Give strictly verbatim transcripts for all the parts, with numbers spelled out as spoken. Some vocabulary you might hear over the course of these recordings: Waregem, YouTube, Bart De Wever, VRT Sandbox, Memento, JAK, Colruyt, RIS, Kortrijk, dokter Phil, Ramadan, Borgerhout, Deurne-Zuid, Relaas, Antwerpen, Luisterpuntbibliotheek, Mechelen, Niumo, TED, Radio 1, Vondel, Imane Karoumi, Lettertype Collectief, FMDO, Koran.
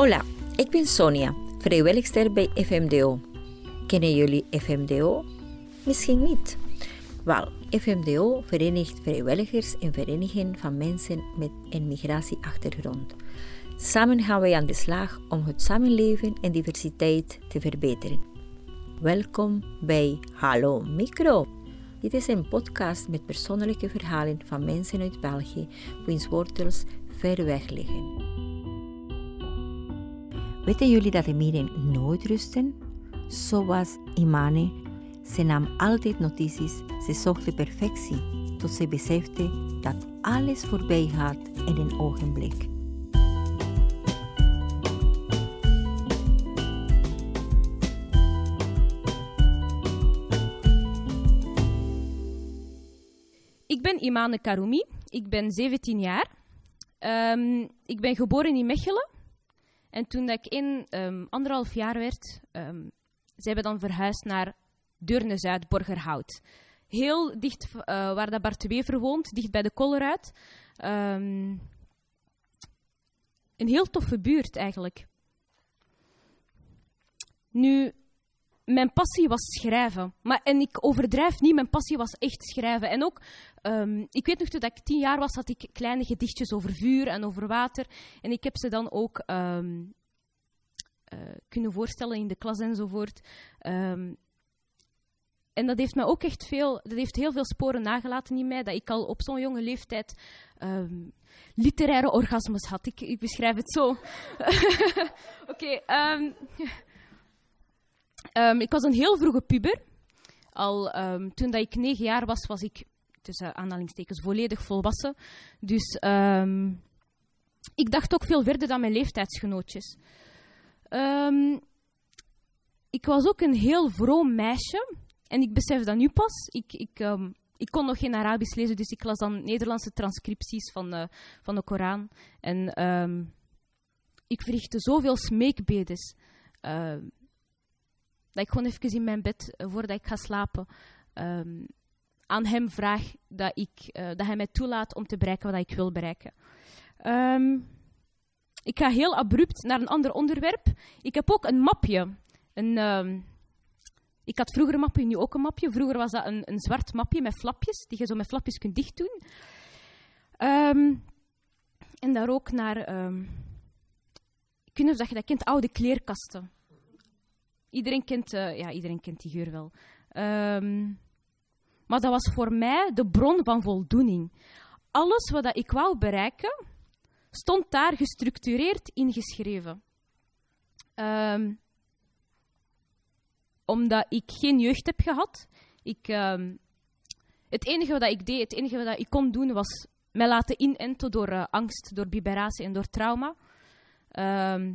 Hola, ik ben Sonia, vrijwilligster bij F M D O. Kennen jullie F M D O? Misschien niet. Wel, F M D O verenigt vrijwilligers en verenigingen van mensen met een migratieachtergrond. Samen gaan wij aan de slag om het samenleven en diversiteit te verbeteren. Welkom bij Hallo Micro. Dit is een podcast met persoonlijke verhalen van mensen uit België, wiens wortels ver weg liggen. Weten jullie dat de mieren nooit rusten? Zo was Imane. Ze nam altijd notities, ze zocht de perfectie, tot ze besefte dat alles voorbij gaat in een ogenblik. Ik ben Imane Karoumi, ik ben zeventien jaar. Um, ik ben geboren in Mechelen. En toen dat ik in um, anderhalf jaar werd, um, zijn we dan verhuisd naar Deurne-Zuid, Borgerhout. Heel dicht uh, waar dat Bart De Wever woont, dicht bij de Colruyt. Um, een heel toffe buurt eigenlijk. Nu, mijn passie was schrijven. Maar, en ik overdrijf niet, mijn passie was echt schrijven. En ook, um, ik weet nog, toen ik tien jaar was, had ik kleine gedichtjes over vuur en over water. En ik heb ze dan ook um, uh, kunnen voorstellen in de klas enzovoort. Um, En dat heeft mij ook echt veel, dat heeft heel veel sporen nagelaten in mij, dat ik al op zo'n jonge leeftijd um, literaire orgasmes had. Ik, ik beschrijf het zo. Oké. Okay, um, um, ik was een heel vroege puber. Al um, toen dat ik negen jaar was, was ik, tussen aanhalingstekens, volledig volwassen. Dus um, ik dacht ook veel verder dan mijn leeftijdsgenootjes. Um, ik was ook een heel vroom meisje. En ik besef dat nu pas. Ik, ik, um, ik kon nog geen Arabisch lezen, dus ik las dan Nederlandse transcripties van, uh, van de Koran. En um, ik verrichtte zoveel smeekbedes. Uh, dat ik gewoon even in mijn bed, uh, voordat ik ga slapen, um, aan hem vraag dat, ik, uh, dat hij mij toelaat om te bereiken wat ik wil bereiken. Um, ik ga heel abrupt naar een ander onderwerp. Ik heb ook een mapje. Een... Um, Ik had vroeger een mapje, nu ook een mapje. Vroeger was dat een, een zwart mapje met flapjes, die je zo met flapjes kunt dichtdoen. Um, en daar ook naar... Um, ik weet niet of dat je dat kent, oude kleerkasten. Iedereen kent, uh, ja, iedereen kent die geur wel. Um, maar dat was voor mij de bron van voldoening. Alles wat ik wou bereiken, stond daar gestructureerd ingeschreven. Um, Omdat ik geen jeugd heb gehad. Ik, uh, het enige wat ik deed, het enige wat ik kon doen, was mij laten inenten door uh, angst, door biberatie en door trauma. Uh,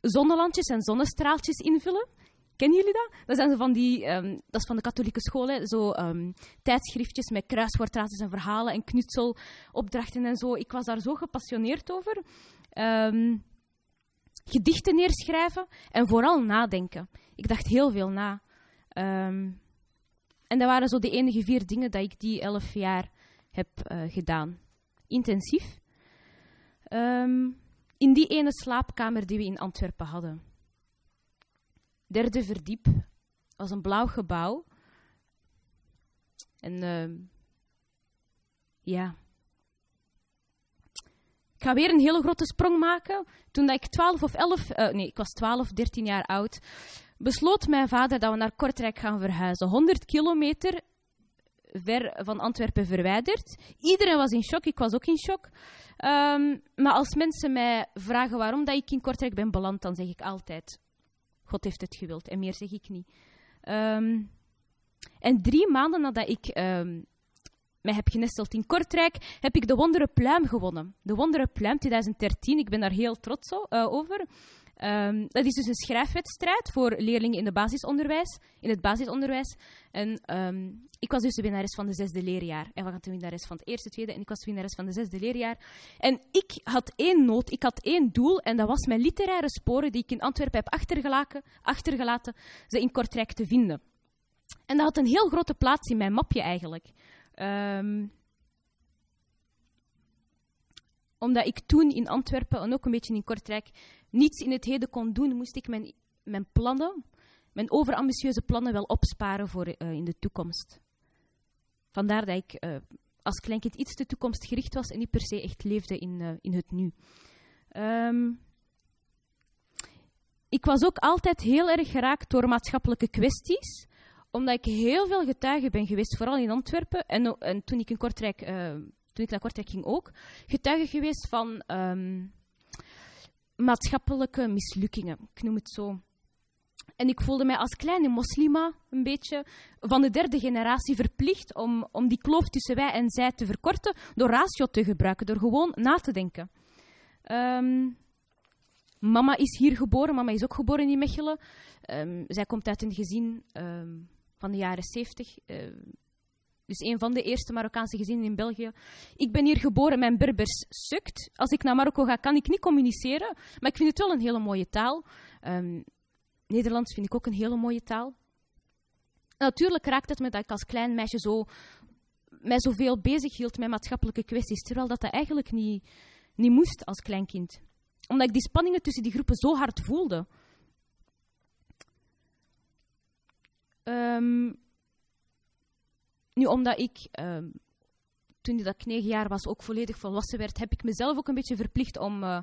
zonnelandjes en zonnestraaltjes invullen. Kennen jullie dat? Dat, zijn van die, um, dat is van de katholieke school. Hè? Zo, um, tijdschriftjes met kruiswoordraadsels en verhalen en knutselopdrachten en zo. Ik was daar zo gepassioneerd over. Um, Gedichten neerschrijven en vooral nadenken. Ik dacht heel veel na. Um, en dat waren zo de enige vier dingen dat ik die elf jaar heb uh, gedaan. Intensief. Um, in die ene slaapkamer die we in Antwerpen hadden. Derde verdiep was een blauw gebouw. En uh, ja... Ik ga weer een hele grote sprong maken. Toen dat ik twaalf of elf, uh, nee, ik was twaalf, dertien jaar oud, besloot mijn vader dat we naar Kortrijk gaan verhuizen. honderd kilometer ver van Antwerpen verwijderd. Iedereen was in shock, ik was ook in shock. Um, maar als mensen mij vragen waarom dat ik in Kortrijk ben beland, dan zeg ik altijd: God heeft het gewild. En meer zeg ik niet. Um, en drie maanden nadat ik... Um, mij heb genesteld in Kortrijk, heb ik de Wonderen Pluim gewonnen. De Wonderen Pluim twintig dertien, ik ben daar heel trots over. Um, dat is dus een schrijfwedstrijd voor leerlingen in, de basisonderwijs, in het basisonderwijs. En um, ik was dus de winnares van de zesde leerjaar. En we hadden de winnares van het eerste, tweede en ik was de winnares van de zesde leerjaar. En ik had één nood, ik had één doel en dat was mijn literaire sporen die ik in Antwerpen heb achtergelaten, achtergelaten ze in Kortrijk te vinden. En dat had een heel grote plaats in mijn mapje eigenlijk. Um, Omdat ik toen in Antwerpen en ook een beetje in Kortrijk niets in het heden kon doen, moest ik mijn, mijn plannen, mijn overambitieuze plannen wel opsparen voor uh, in de toekomst. Vandaar dat ik uh, als kleinkind iets te toekomstgericht was en niet per se echt leefde in, uh, in het nu. Um, ik was ook altijd heel erg geraakt door maatschappelijke kwesties, omdat ik heel veel getuige ben geweest, vooral in Antwerpen en, en toen ik in Kortrijk... Uh, toen ik naar Kortrijk ging ook, getuige geweest van um, maatschappelijke mislukkingen. Ik noem het zo. En ik voelde mij als kleine moslima een beetje van de derde generatie verplicht om, om die kloof tussen wij en zij te verkorten door ratio te gebruiken, door gewoon na te denken. Um, mama is hier geboren, mama is ook geboren in Mechelen. Um, zij komt uit een gezin um, van de jaren zeventig... Dus een van de eerste Marokkaanse gezinnen in België. Ik ben hier geboren, mijn Berbers sukt. Als ik naar Marokko ga, kan ik niet communiceren. Maar ik vind het wel een hele mooie taal. Um, Nederlands vind ik ook een hele mooie taal. En natuurlijk raakt het me dat ik als klein meisje zo, mij zoveel bezig hield met maatschappelijke kwesties. Terwijl dat, dat eigenlijk niet, niet moest als kleinkind. Omdat ik die spanningen tussen die groepen zo hard voelde. Um, Nu, omdat ik, uh, toen dat ik negen jaar was, ook volledig volwassen werd, heb ik mezelf ook een beetje verplicht om, uh,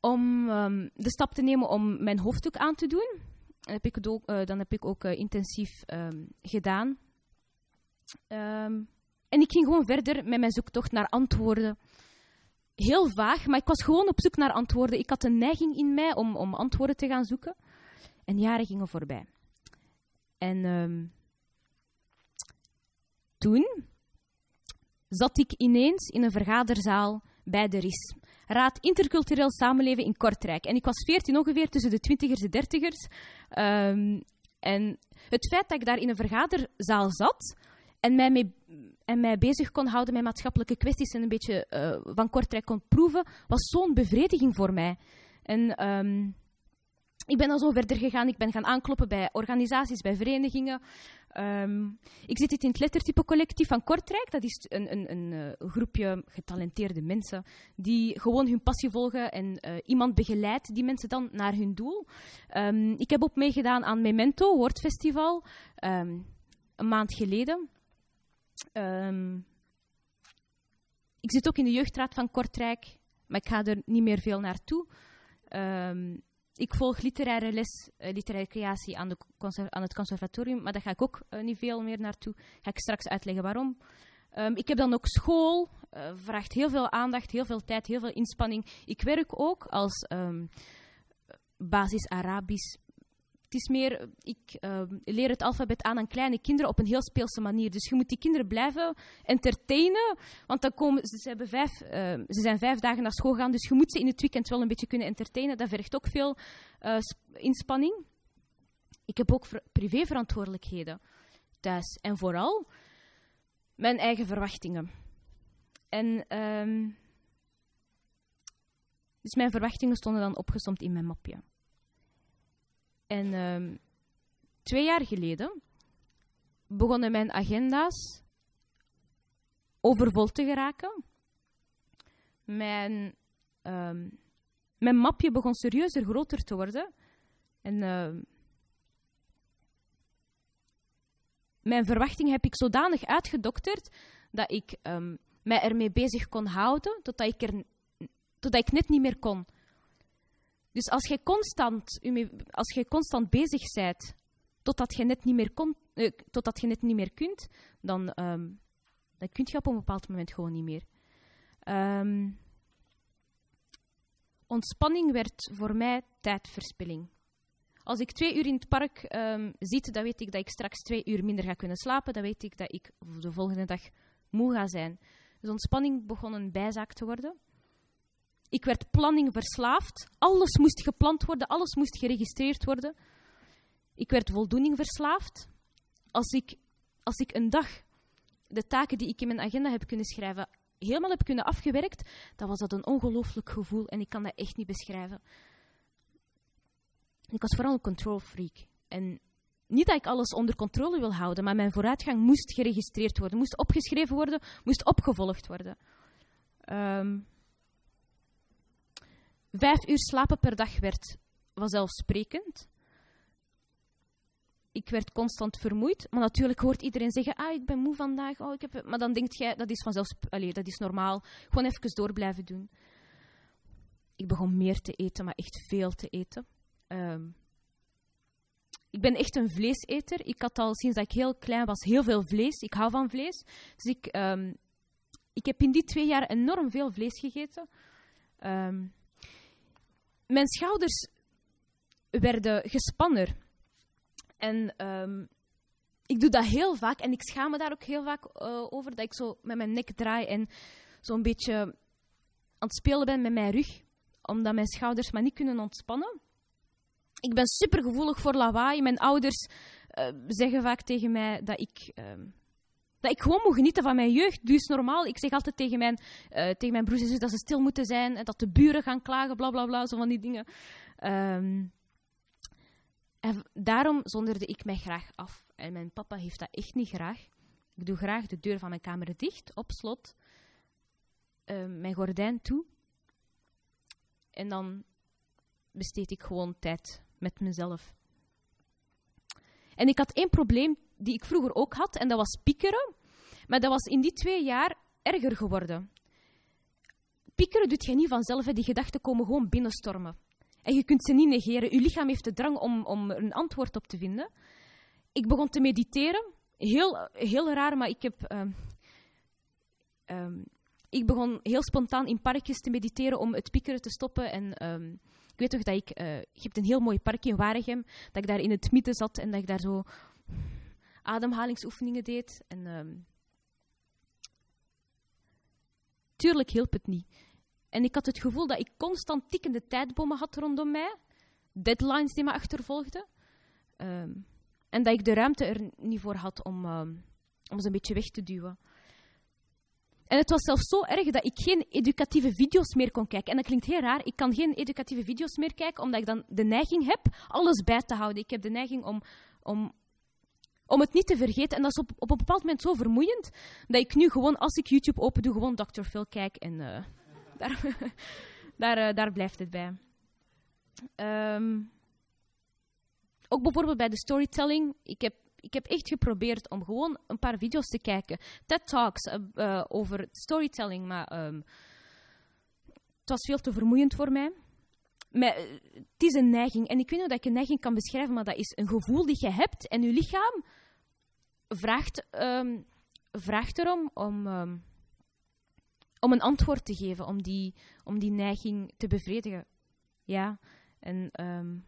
om um, de stap te nemen om mijn hoofddoek aan te doen. Dan heb ik het ook, uh, dan heb ik ook uh, intensief um, gedaan. Um, en ik ging gewoon verder met mijn zoektocht naar antwoorden. Heel vaag, maar ik was gewoon op zoek naar antwoorden. Ik had een neiging in mij om, om antwoorden te gaan zoeken. En jaren gingen voorbij. En... Um, Toen zat ik ineens in een vergaderzaal bij de R I S. Raad Intercultureel Samenleven in Kortrijk. En ik was veertien ongeveer, tussen de twintigers en dertigers. Um, en het feit dat ik daar in een vergaderzaal zat en mij, mee, en mij bezig kon houden met maatschappelijke kwesties en een beetje uh, van Kortrijk kon proeven, was zo'n bevrediging voor mij. En... Um, Ik ben al zo verder gegaan. Ik ben gaan aankloppen bij organisaties, bij verenigingen. Um, ik zit dit in het Lettertype Collectief van Kortrijk. Dat is een, een, een groepje getalenteerde mensen die gewoon hun passie volgen en uh, iemand begeleidt die mensen dan naar hun doel. Um, ik heb ook meegedaan aan Memento, Woordfestival, um, een maand geleden. Um, ik zit ook in de jeugdraad van Kortrijk, maar ik ga er niet meer veel naartoe. Um, Ik volg literaire les, uh, literaire creatie aan, de conser- aan het conservatorium, maar daar ga ik ook uh, niet veel meer naartoe. Ga ik straks uitleggen waarom. Um, ik heb dan ook school, uh, vraagt heel veel aandacht, heel veel tijd, heel veel inspanning. Ik werk ook als um, basis Arabisch. Het is meer, ik uh, leer het alfabet aan aan kleine kinderen op een heel speelse manier. Dus je moet die kinderen blijven entertainen, want dan komen, ze, hebben vijf, uh, ze zijn vijf dagen naar school gegaan, dus je moet ze in het weekend wel een beetje kunnen entertainen. Dat vergt ook veel uh, inspanning. Ik heb ook ver- privéverantwoordelijkheden thuis en vooral mijn eigen verwachtingen. En, um, dus mijn verwachtingen stonden dan opgesomd in mijn mapje. En um, twee jaar geleden begonnen mijn agenda's overvol te geraken. Mijn, um, mijn mapje begon serieuzer, groter te worden. En um, mijn verwachting heb ik zodanig uitgedokterd dat ik um, mij ermee bezig kon houden totdat ik, er, totdat ik net niet meer kon. Dus als je constant, als je constant bezig bent, totdat je net niet meer, kon, eh, totdat je net niet meer kunt, dan, um, dan kun je op een bepaald moment gewoon niet meer. Um, ontspanning werd voor mij tijdverspilling. Als ik twee uur in het park um, zit, dan weet ik dat ik straks twee uur minder ga kunnen slapen. Dan weet ik dat ik de volgende dag moe ga zijn. Dus ontspanning begon een bijzaak te worden. Ik werd planning verslaafd. Alles moest gepland worden, alles moest geregistreerd worden. Ik werd voldoening verslaafd. Als ik, als ik een dag de taken die ik in mijn agenda heb kunnen schrijven, helemaal heb kunnen afgewerkt, dan was dat een ongelooflijk gevoel en ik kan dat echt niet beschrijven. Ik was vooral een control freak. En niet dat ik alles onder controle wil houden, maar mijn vooruitgang moest geregistreerd worden, moest opgeschreven worden, moest opgevolgd worden. Um, Vijf uur slapen per dag werd vanzelfsprekend. Ik werd constant vermoeid, maar natuurlijk hoort iedereen zeggen, ah, ik ben moe vandaag, oh, ik heb... maar dan denkt jij, dat is vanzelfs... Allee, dat is normaal, gewoon even door blijven doen. Ik begon meer te eten, maar echt veel te eten. Um, ik ben echt een vleeseter. Ik had al sinds dat ik heel klein was heel veel vlees. Ik hou van vlees. Dus ik, um, ik heb in die twee jaar enorm veel vlees gegeten. Um, mijn schouders werden gespanner. En um, ik doe dat heel vaak. En ik schaam me daar ook heel vaak uh, over. Dat ik zo met mijn nek draai en zo'n beetje aan het spelen ben met mijn rug. Omdat mijn schouders maar niet kunnen ontspannen. Ik ben supergevoelig voor lawaai. Mijn ouders uh, zeggen vaak tegen mij dat ik, uh, dat ik gewoon moet genieten van mijn jeugd. Dus normaal, ik zeg altijd tegen mijn, uh, tegen mijn broers en zus dat ze stil moeten zijn. En dat de buren gaan klagen, bla bla bla, zo van die dingen. Um, en daarom zonderde ik mij graag af. En mijn papa heeft dat echt niet graag. Ik doe graag de deur van mijn kamer dicht, op slot. Uh, mijn gordijn toe. En dan besteed ik gewoon tijd met mezelf. En ik had één probleem die ik vroeger ook had, en dat was piekeren. Maar dat was in die twee jaar erger geworden. Piekeren doet je niet vanzelf, hè. Die gedachten komen gewoon binnenstormen. En je kunt ze niet negeren. Je lichaam heeft de drang om, om een antwoord op te vinden. Ik begon te mediteren. Heel, heel raar, maar ik heb... Uh, um, ik begon heel spontaan in parkjes te mediteren om het piekeren te stoppen. En um, ik weet toch dat ik... Uh, je hebt een heel mooi parkje in Waregem. Dat ik daar in het midden zat en dat ik daar zo ademhalingsoefeningen deed. En um, tuurlijk hielp het niet. En ik had het gevoel dat ik constant tikkende tijdbommen had rondom mij. Deadlines die me achtervolgden. Um, en dat ik de ruimte er niet voor had om, um, om ze een beetje weg te duwen. En het was zelfs zo erg dat ik geen educatieve video's meer kon kijken. En dat klinkt heel raar. Ik kan geen educatieve video's meer kijken, omdat ik dan de neiging heb alles bij te houden. Ik heb de neiging om, om, om het niet te vergeten. En dat is op, op een bepaald moment zo vermoeiend, dat ik nu gewoon, als ik YouTube open doe, gewoon dokter Phil kijk. En uh, daar, daar, uh, daar blijft het bij. Um, ook bijvoorbeeld bij de storytelling. Ik heb... Ik heb echt geprobeerd om gewoon een paar video's te kijken. TED-talks uh, uh, over storytelling, maar um, het was veel te vermoeiend voor mij. Maar, uh, het is een neiging. En ik weet niet of ik een neiging kan beschrijven, maar dat is een gevoel die je hebt. En je lichaam vraagt, um, vraagt erom om, um, om een antwoord te geven, om die, om die neiging te bevredigen. Ja. En um,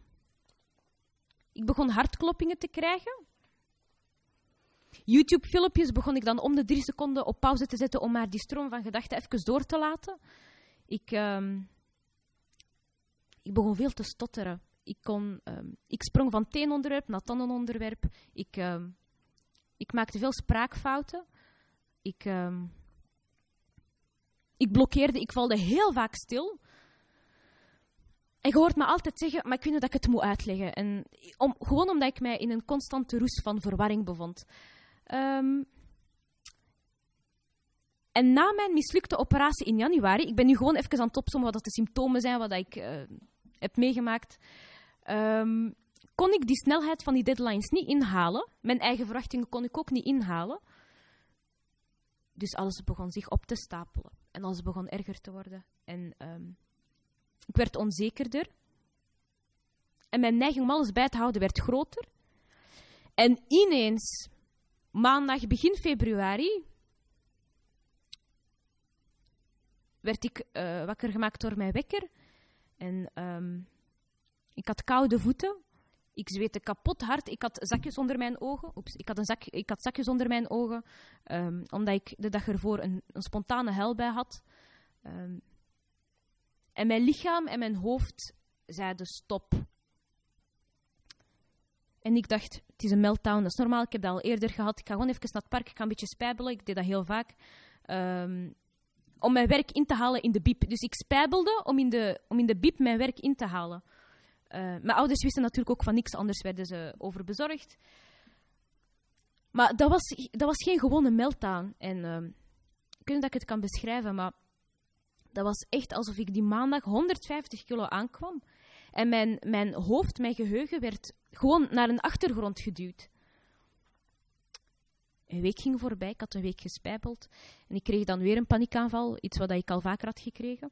ik begon hartkloppingen te krijgen. YouTube-filmpjes begon ik dan om de drie seconden op pauze te zetten om maar die stroom van gedachten even door te laten. Ik, um, ik begon veel te stotteren. Ik, kon, um, ik sprong van het een onderwerp naar het andere onderwerp. Ik, um, ik maakte veel spraakfouten. Ik, um, ik blokkeerde, ik valde heel vaak stil. En je hoort me altijd zeggen, maar ik weet niet dat ik het moet uitleggen. En om, gewoon omdat ik mij in een constante roes van verwarring bevond. Um, en na mijn mislukte operatie in januari, ik ben nu gewoon even aan het opzommen wat de symptomen zijn, wat ik uh, heb meegemaakt, um, kon ik die snelheid van die deadlines niet inhalen. Mijn eigen verwachtingen kon ik ook niet inhalen. Dus alles begon zich op te stapelen. En alles begon erger te worden. En um, ik werd onzekerder. En mijn neiging om alles bij te houden werd groter. En ineens... Maandag begin februari werd ik uh, wakker gemaakt door mijn wekker. En um, ik had koude voeten. Ik zweette kapot hard. Ik had zakjes onder mijn ogen. Oeps, ik had, een zak, ik had zakjes onder mijn ogen. Um, omdat ik de dag ervoor een, een spontane huil bij had. Um, en mijn lichaam en mijn hoofd zeiden stop. En ik dacht, het is een meltdown, dat is normaal, ik heb dat al eerder gehad. Ik ga gewoon even naar het park, ik ga een beetje spijbelen. Ik deed dat heel vaak. Um, om mijn werk in te halen in de bieb. Dus ik spijbelde om in de, om in de bieb mijn werk in te halen. Uh, mijn ouders wisten natuurlijk ook van niks, anders werden ze overbezorgd. Maar dat was, dat was geen gewone meltdown. En, uh, ik weet niet dat ik het kan beschrijven, maar Dat was echt alsof ik die maandag honderdvijftig kilo aankwam. En mijn, mijn hoofd, mijn geheugen werd gewoon naar een achtergrond geduwd. Een week ging voorbij, ik had een week gespijbeld. En ik kreeg dan weer een paniekaanval, iets wat ik al vaker had gekregen.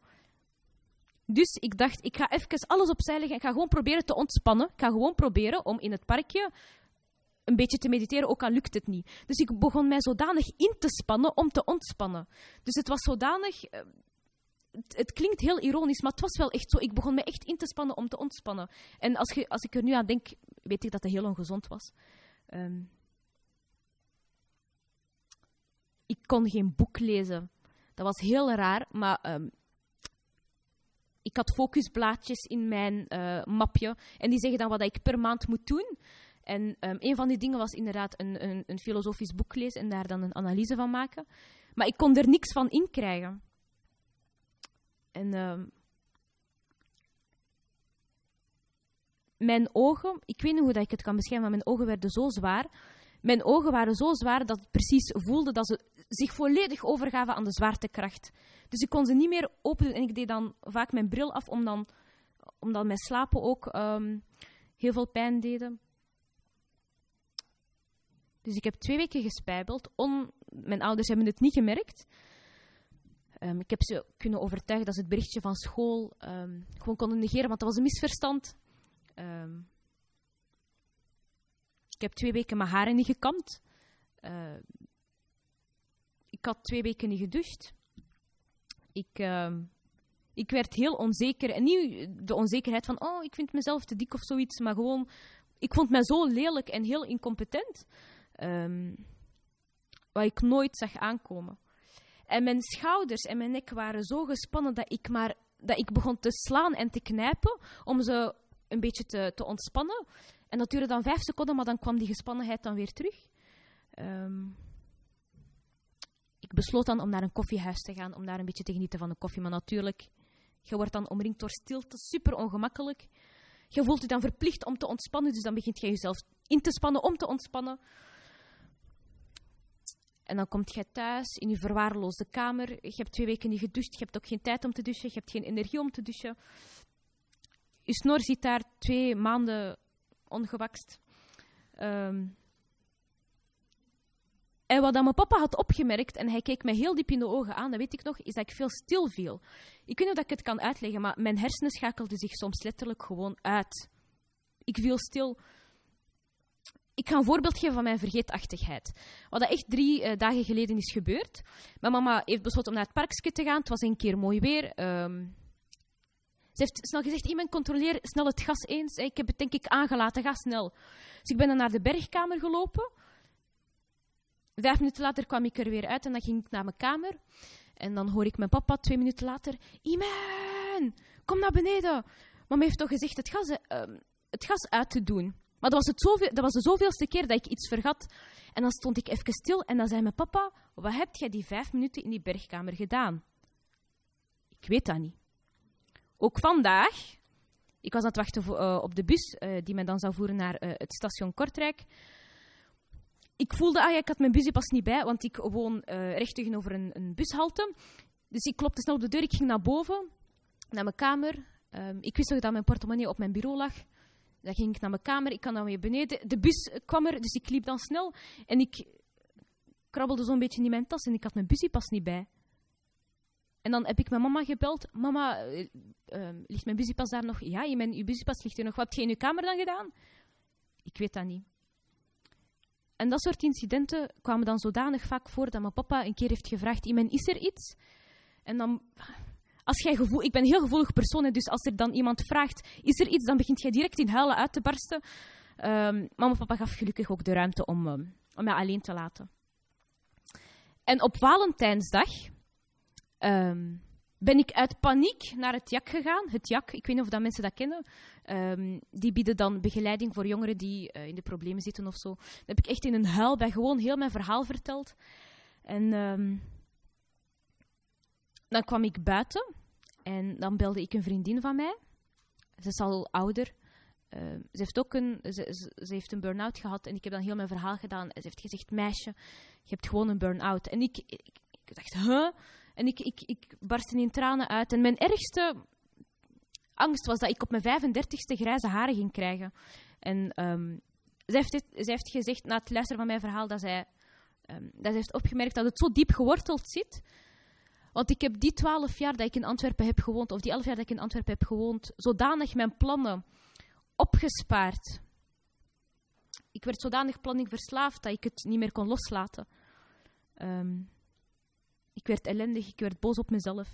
Dus ik dacht, ik ga even alles opzij leggen en ik ga gewoon proberen te ontspannen. Ik ga gewoon proberen om in het parkje een beetje te mediteren, ook al lukt het niet. Dus ik begon mij zodanig in te spannen om te ontspannen. Dus het was zodanig... Het, het klinkt heel ironisch, maar het was wel echt zo. Ik begon me echt in te spannen om te ontspannen. En als, ge, als ik er nu aan denk, weet ik dat het heel ongezond was. Um, ik kon geen boek lezen. Dat was heel raar, maar... Um, ik had focusblaadjes in mijn uh, mapje. En die zeggen dan wat ik per maand moet doen. En um, een van die dingen was inderdaad een, een, een filosofisch boek lezen en daar dan een analyse van maken. Maar ik kon er niks van inkrijgen. En uh, mijn ogen, ik weet niet hoe dat ik het kan beschrijven, maar mijn ogen werden zo zwaar. Mijn ogen waren zo zwaar dat ik precies voelde dat ze zich volledig overgaven aan de zwaartekracht. Dus ik kon ze niet meer open doen en ik deed dan vaak mijn bril af, om dan, omdat mijn slapen ook um, heel veel pijn deden. Dus ik heb twee weken gespijbeld. On, mijn ouders hebben het niet gemerkt. Um, ik heb ze kunnen overtuigen dat ze het berichtje van school um, gewoon konden negeren, want dat was een misverstand. Um, ik heb twee weken mijn haren niet gekamd. Uh, ik had twee weken niet gedoucht. Ik, uh, ik werd heel onzeker. En niet de onzekerheid van, oh, ik vind mezelf te dik of zoiets, maar gewoon, ik vond mij zo lelijk en heel incompetent. Um, wat ik nooit zag aankomen. En mijn schouders en mijn nek waren zo gespannen dat ik, maar, dat ik begon te slaan en te knijpen om ze een beetje te, te ontspannen. En dat duurde dan vijf seconden, maar dan kwam die gespannenheid dan weer terug. Um, ik besloot dan om naar een koffiehuis te gaan, om daar een beetje te genieten van de koffie. Maar natuurlijk, je wordt dan omringd door stilte, super ongemakkelijk. Je voelt je dan verplicht om te ontspannen, dus dan begint je jezelf in te spannen om te ontspannen. En dan kom je thuis in je verwaarloosde kamer. Je hebt twee weken niet gedoucht. Je hebt ook geen tijd om te douchen. Je hebt geen energie om te douchen. Je snor zit daar twee maanden ongewakst. Um. En wat dan mijn papa had opgemerkt, en hij keek mij heel diep in de ogen aan, dat weet ik nog, is dat ik veel stil viel. Ik weet niet of ik het kan uitleggen, maar mijn hersenen schakelden zich soms letterlijk gewoon uit. Ik viel stil. Ik ga een voorbeeld geven van mijn vergeetachtigheid. Wat dat echt drie uh, dagen geleden is gebeurd. Mijn mama heeft besloten om naar het parkje te gaan. Het was een keer mooi weer. Um, ze heeft snel gezegd, iemand controleer snel het gas eens. Ik heb het denk ik aangelaten, ga snel. Dus ik ben dan naar de bergkamer gelopen. Vijf minuten later kwam ik er weer uit en dan ging ik naar mijn kamer. En dan hoor ik mijn papa twee minuten later. Imane, kom naar beneden. Mama heeft toch gezegd het gas, uh, het gas uit te doen. Maar dat was, het zoveel, dat was de zoveelste keer dat ik iets vergat. En dan stond ik even stil en dan zei mijn papa... Wat heb jij die vijf minuten in die bergkamer gedaan? Ik weet dat niet. Ook vandaag... Ik was aan het wachten voor, uh, op de bus uh, die mij dan zou voeren naar uh, het station Kortrijk. Ik voelde... Ah ja, ik had mijn busje pas niet bij, want ik woon uh, recht tegenover een, een bushalte. Dus ik klopte snel op de deur. Ik ging naar boven, naar mijn kamer. Um, ik wist nog dat mijn portemonnee op mijn bureau lag... Dan ging ik naar mijn kamer, ik kwam dan weer beneden. De bus kwam er, dus ik liep dan snel. En ik krabbelde zo'n beetje in mijn tas en ik had mijn busje pas niet bij. En dan heb ik mijn mama gebeld. Mama, uh, uh, ligt mijn busje pas daar nog? Ja, je, mijn, je busje pas ligt er nog. Wat heb je in je kamer dan gedaan? Ik weet dat niet. En dat soort incidenten kwamen dan zodanig vaak voor dat mijn papa een keer heeft gevraagd, Imane, is er iets? En dan... Als jij gevoel, ik ben een heel gevoelig persoon, dus als er dan iemand vraagt, is er iets, dan begint jij direct in huilen uit te barsten. Um, mama en papa gaf gelukkig ook de ruimte om, um, om mij alleen te laten. En op Valentijnsdag um, ben ik uit paniek naar het JAK gegaan. Het JAK, ik weet niet of dat mensen dat kennen. Um, die bieden dan begeleiding voor jongeren die uh, in de problemen zitten of zo. Dat heb ik echt in een huil bij gewoon heel mijn verhaal verteld. En... Um, Dan kwam ik buiten en dan belde ik een vriendin van mij. Ze is al ouder. Uh, ze heeft ook een, ze, ze heeft een burn-out gehad en ik heb dan heel mijn verhaal gedaan. Ze heeft gezegd, meisje, je hebt gewoon een burn-out. En ik, ik, ik dacht, huh? En ik, ik, ik barstte in tranen uit. En mijn ergste angst was dat ik op mijn vijfendertigste grijze haren ging krijgen. En um, zij, heeft dit, zij heeft gezegd, na het luisteren van mijn verhaal, dat zij, um, dat zij heeft opgemerkt dat het zo diep geworteld zit. Want ik heb die twaalf jaar dat ik in Antwerpen heb gewoond, of die elf jaar dat ik in Antwerpen heb gewoond, zodanig mijn plannen opgespaard. Ik werd zodanig planning verslaafd dat ik het niet meer kon loslaten. Um, ik werd ellendig, ik werd boos op mezelf.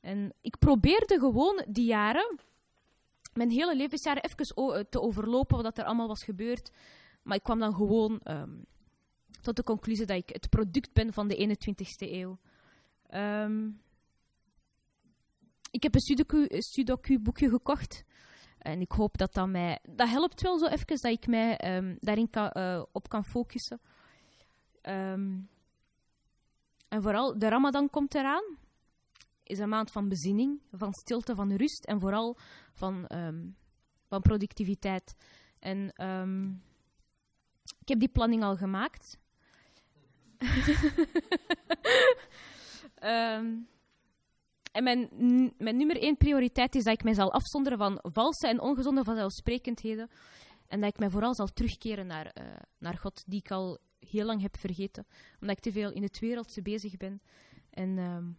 En ik probeerde gewoon die jaren, mijn hele levensjaren, even te overlopen wat er allemaal was gebeurd. Maar ik kwam dan gewoon um, tot de conclusie dat ik het product ben van de eenentwintigste eeuw. Um, ik heb een Sudoku-boekje gekocht. En ik hoop dat dat mij... Dat helpt wel zo even, dat ik mij um, daarin kan, uh, op kan focussen. Um, en vooral, de Ramadan komt eraan. Is een maand van bezinning, van stilte, van rust en vooral van, um, van productiviteit. En um, ik heb die planning al gemaakt. um, En mijn, mijn nummer één prioriteit is dat ik mij zal afzonderen van valse en ongezonde vanzelfsprekendheden. En dat ik mij vooral zal terugkeren naar, uh, naar God, die ik al heel lang heb vergeten. Omdat ik te veel in het wereldse bezig ben. En um,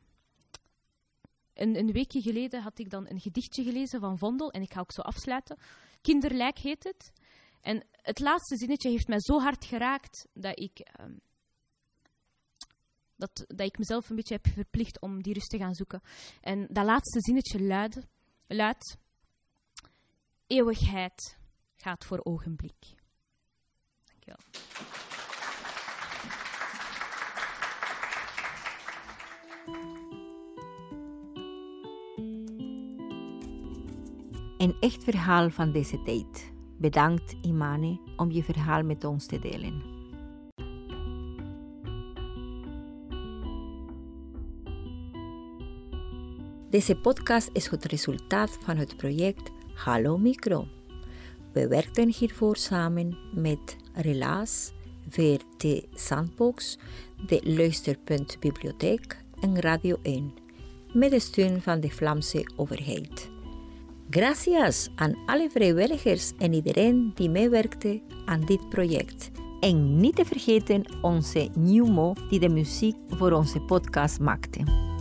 een, een weekje geleden had ik dan een gedichtje gelezen van Vondel. En ik ga ook zo afsluiten. Kinderlijk heet het. En het laatste zinnetje heeft mij zo hard geraakt dat ik... Um, Dat, dat ik mezelf een beetje heb verplicht om die rust te gaan zoeken. En dat laatste zinnetje luidt... luidt eeuwigheid gaat voor ogenblik. Dankjewel. Een echt verhaal van deze tijd. Bedankt, Imane, om je verhaal met ons te delen. Deze podcast is het resultaat van het project Hallo Micro. We werkten hiervoor samen met Relaas, V R T Sandbox, de Luisterpuntbibliotheek en Radio één, met de steun van de Vlaamse overheid. Gracias aan alle vrijwilligers en iedereen die meewerkte aan dit project. En niet te vergeten onze Niumo die de muziek voor onze podcast maakte.